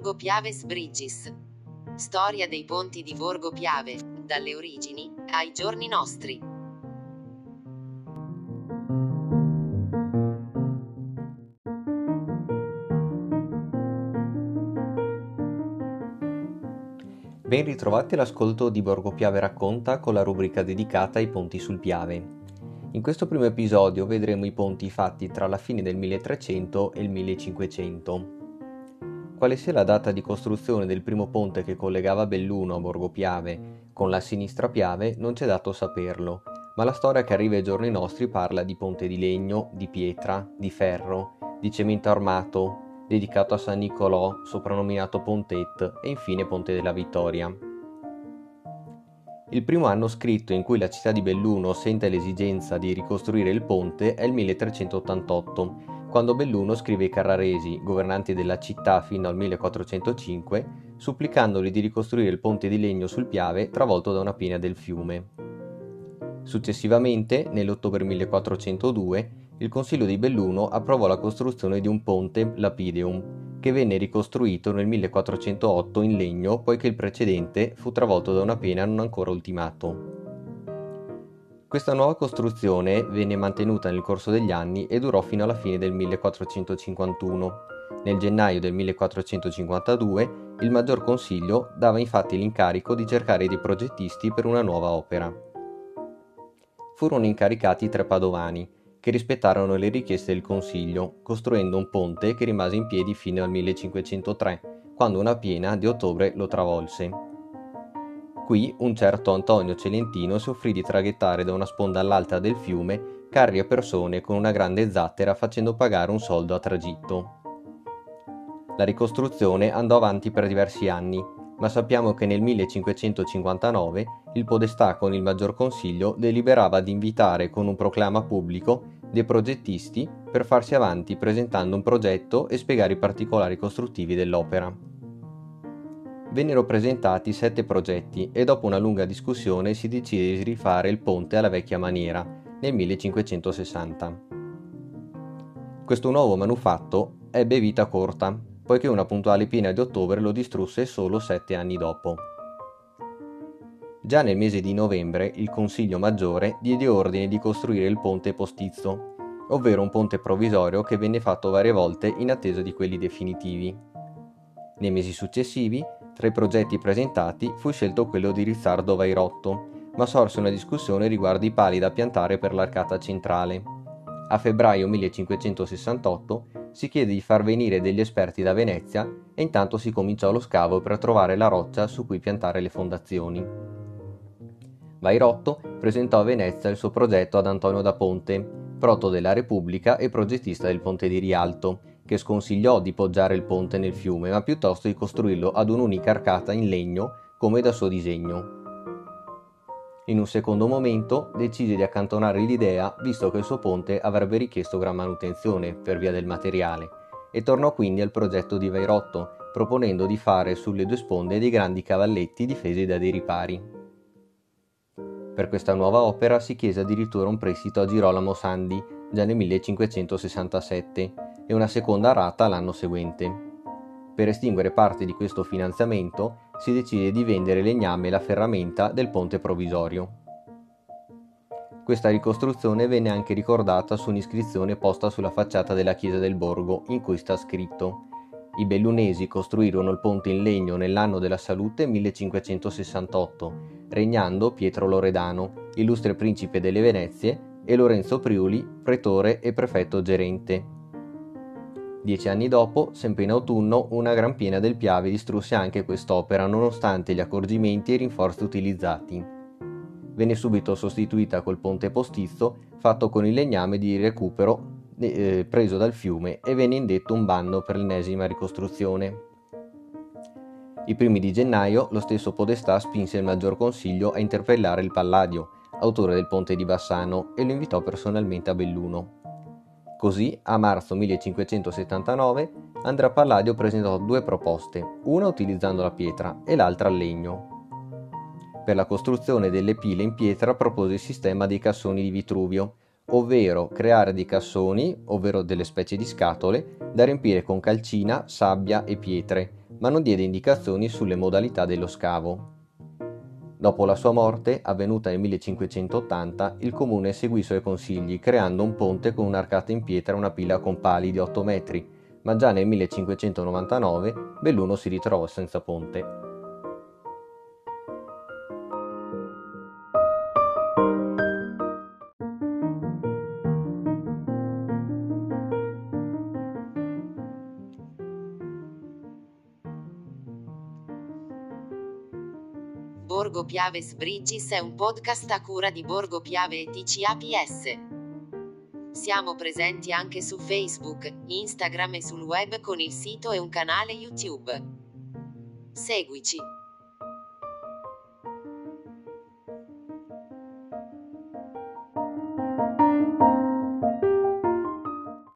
Borgo Piave Sbricis. Storia dei ponti di Borgo Piave, dalle origini ai giorni nostri. Ben ritrovati all'ascolto di Borgo Piave Racconta con la rubrica dedicata ai ponti sul Piave. In questo primo episodio vedremo i ponti fatti tra la fine del 1300 e il 1500. Quale sia la data di costruzione del primo ponte che collegava Belluno a Borgo Piave con la sinistra Piave non c'è dato saperlo, ma la storia che arriva ai giorni nostri parla di ponte di legno, di pietra, di ferro, di cemento armato, dedicato a San Nicolò, soprannominato Pontet, e infine Ponte della Vittoria. Il primo anno scritto in cui la città di Belluno sente l'esigenza di ricostruire il ponte è il 1388, quando Belluno scrive ai Carraresi, governanti della città fino al 1405, supplicandoli di ricostruire il ponte di legno sul Piave travolto da una piena del fiume. Successivamente, nell'ottobre 1402, il Consiglio di Belluno approvò la costruzione di un ponte lapideum, che venne ricostruito nel 1408 in legno poiché il precedente fu travolto da una piena non ancora ultimato. Questa nuova costruzione venne mantenuta nel corso degli anni e durò fino alla fine del 1451. Nel gennaio del 1452 il Maggior Consiglio dava infatti l'incarico di cercare dei progettisti per una nuova opera. Furono incaricati tre padovani, che rispettarono le richieste del Consiglio, costruendo un ponte che rimase in piedi fino al 1503, quando una piena di ottobre lo travolse. Qui un certo Antonio Celentino si offrì di traghettare da una sponda all'altra del fiume carri e persone con una grande zattera, facendo pagare un soldo a tragitto. La ricostruzione andò avanti per diversi anni, ma sappiamo che nel 1559 il Podestà con il Maggior Consiglio deliberava di invitare con un proclama pubblico dei progettisti per farsi avanti presentando un progetto e spiegare i particolari costruttivi dell'opera. Vennero presentati 7 progetti e dopo una lunga discussione si decise di rifare il ponte alla vecchia maniera nel 1560. Questo nuovo manufatto ebbe vita corta, poiché una puntuale piena di ottobre lo distrusse solo 7 anni dopo. Già nel mese di novembre il Consiglio Maggiore diede ordine di costruire il ponte postizzo, ovvero un ponte provvisorio che venne fatto varie volte in attesa di quelli definitivi. Nei mesi successivi, tra i progetti presentati, fu scelto quello di Rizzardo Vairotto, ma sorse una discussione riguardo i pali da piantare per l'arcata centrale. A febbraio 1568 si chiede di far venire degli esperti da Venezia e intanto si cominciò lo scavo per trovare la roccia su cui piantare le fondazioni. Vairotto presentò a Venezia il suo progetto ad Antonio da Ponte, proto della Repubblica e progettista del Ponte di Rialto, che sconsigliò di poggiare il ponte nel fiume, ma piuttosto di costruirlo ad un'unica arcata in legno come da suo disegno. In un secondo momento decise di accantonare l'idea, visto che il suo ponte avrebbe richiesto gran manutenzione per via del materiale, e tornò quindi al progetto di Vairotto, proponendo di fare sulle 2 sponde dei grandi cavalletti difesi da dei ripari. Per questa nuova opera si chiese addirittura un prestito a Girolamo Sandi già nel 1567 e una seconda rata l'anno seguente. Per estinguere parte di questo finanziamento si decide di vendere legname e la ferramenta del ponte provvisorio. Questa ricostruzione venne anche ricordata su un'iscrizione posta sulla facciata della chiesa del borgo, in cui sta scritto: «I bellunesi costruirono il ponte in legno nell'anno della salute 1568, regnando Pietro Loredano, illustre principe delle Venezie, e Lorenzo Priuli, pretore e prefetto gerente». 10 anni dopo, sempre in autunno, una gran piena del Piave distrusse anche quest'opera nonostante gli accorgimenti e i rinforzi utilizzati. Venne subito sostituita col ponte postizzo fatto con il legname di recupero preso dal fiume e venne indetto un banno per l'ennesima ricostruzione. I primi di gennaio lo stesso Podestà spinse il Maggior Consiglio a interpellare il Palladio, autore del ponte di Bassano, e lo invitò personalmente a Belluno. Così, a marzo 1579, Andrea Palladio presentò 2 proposte, una utilizzando la pietra e l'altra il legno. Per la costruzione delle pile in pietra propose il sistema dei cassoni di Vitruvio, ovvero creare dei cassoni, ovvero delle specie di scatole, da riempire con calcina, sabbia e pietre, ma non diede indicazioni sulle modalità dello scavo. Dopo la sua morte, avvenuta nel 1580, il comune seguì i suoi consigli creando un ponte con un'arcata in pietra e una pila con pali di 8 metri, ma già nel 1599 Belluno si ritrovò senza ponte. Borgo Piave Sbricis è un podcast a cura di Borgo Piave e TCAPS. Siamo presenti anche su Facebook, Instagram e sul web con il sito e un canale YouTube. Seguici.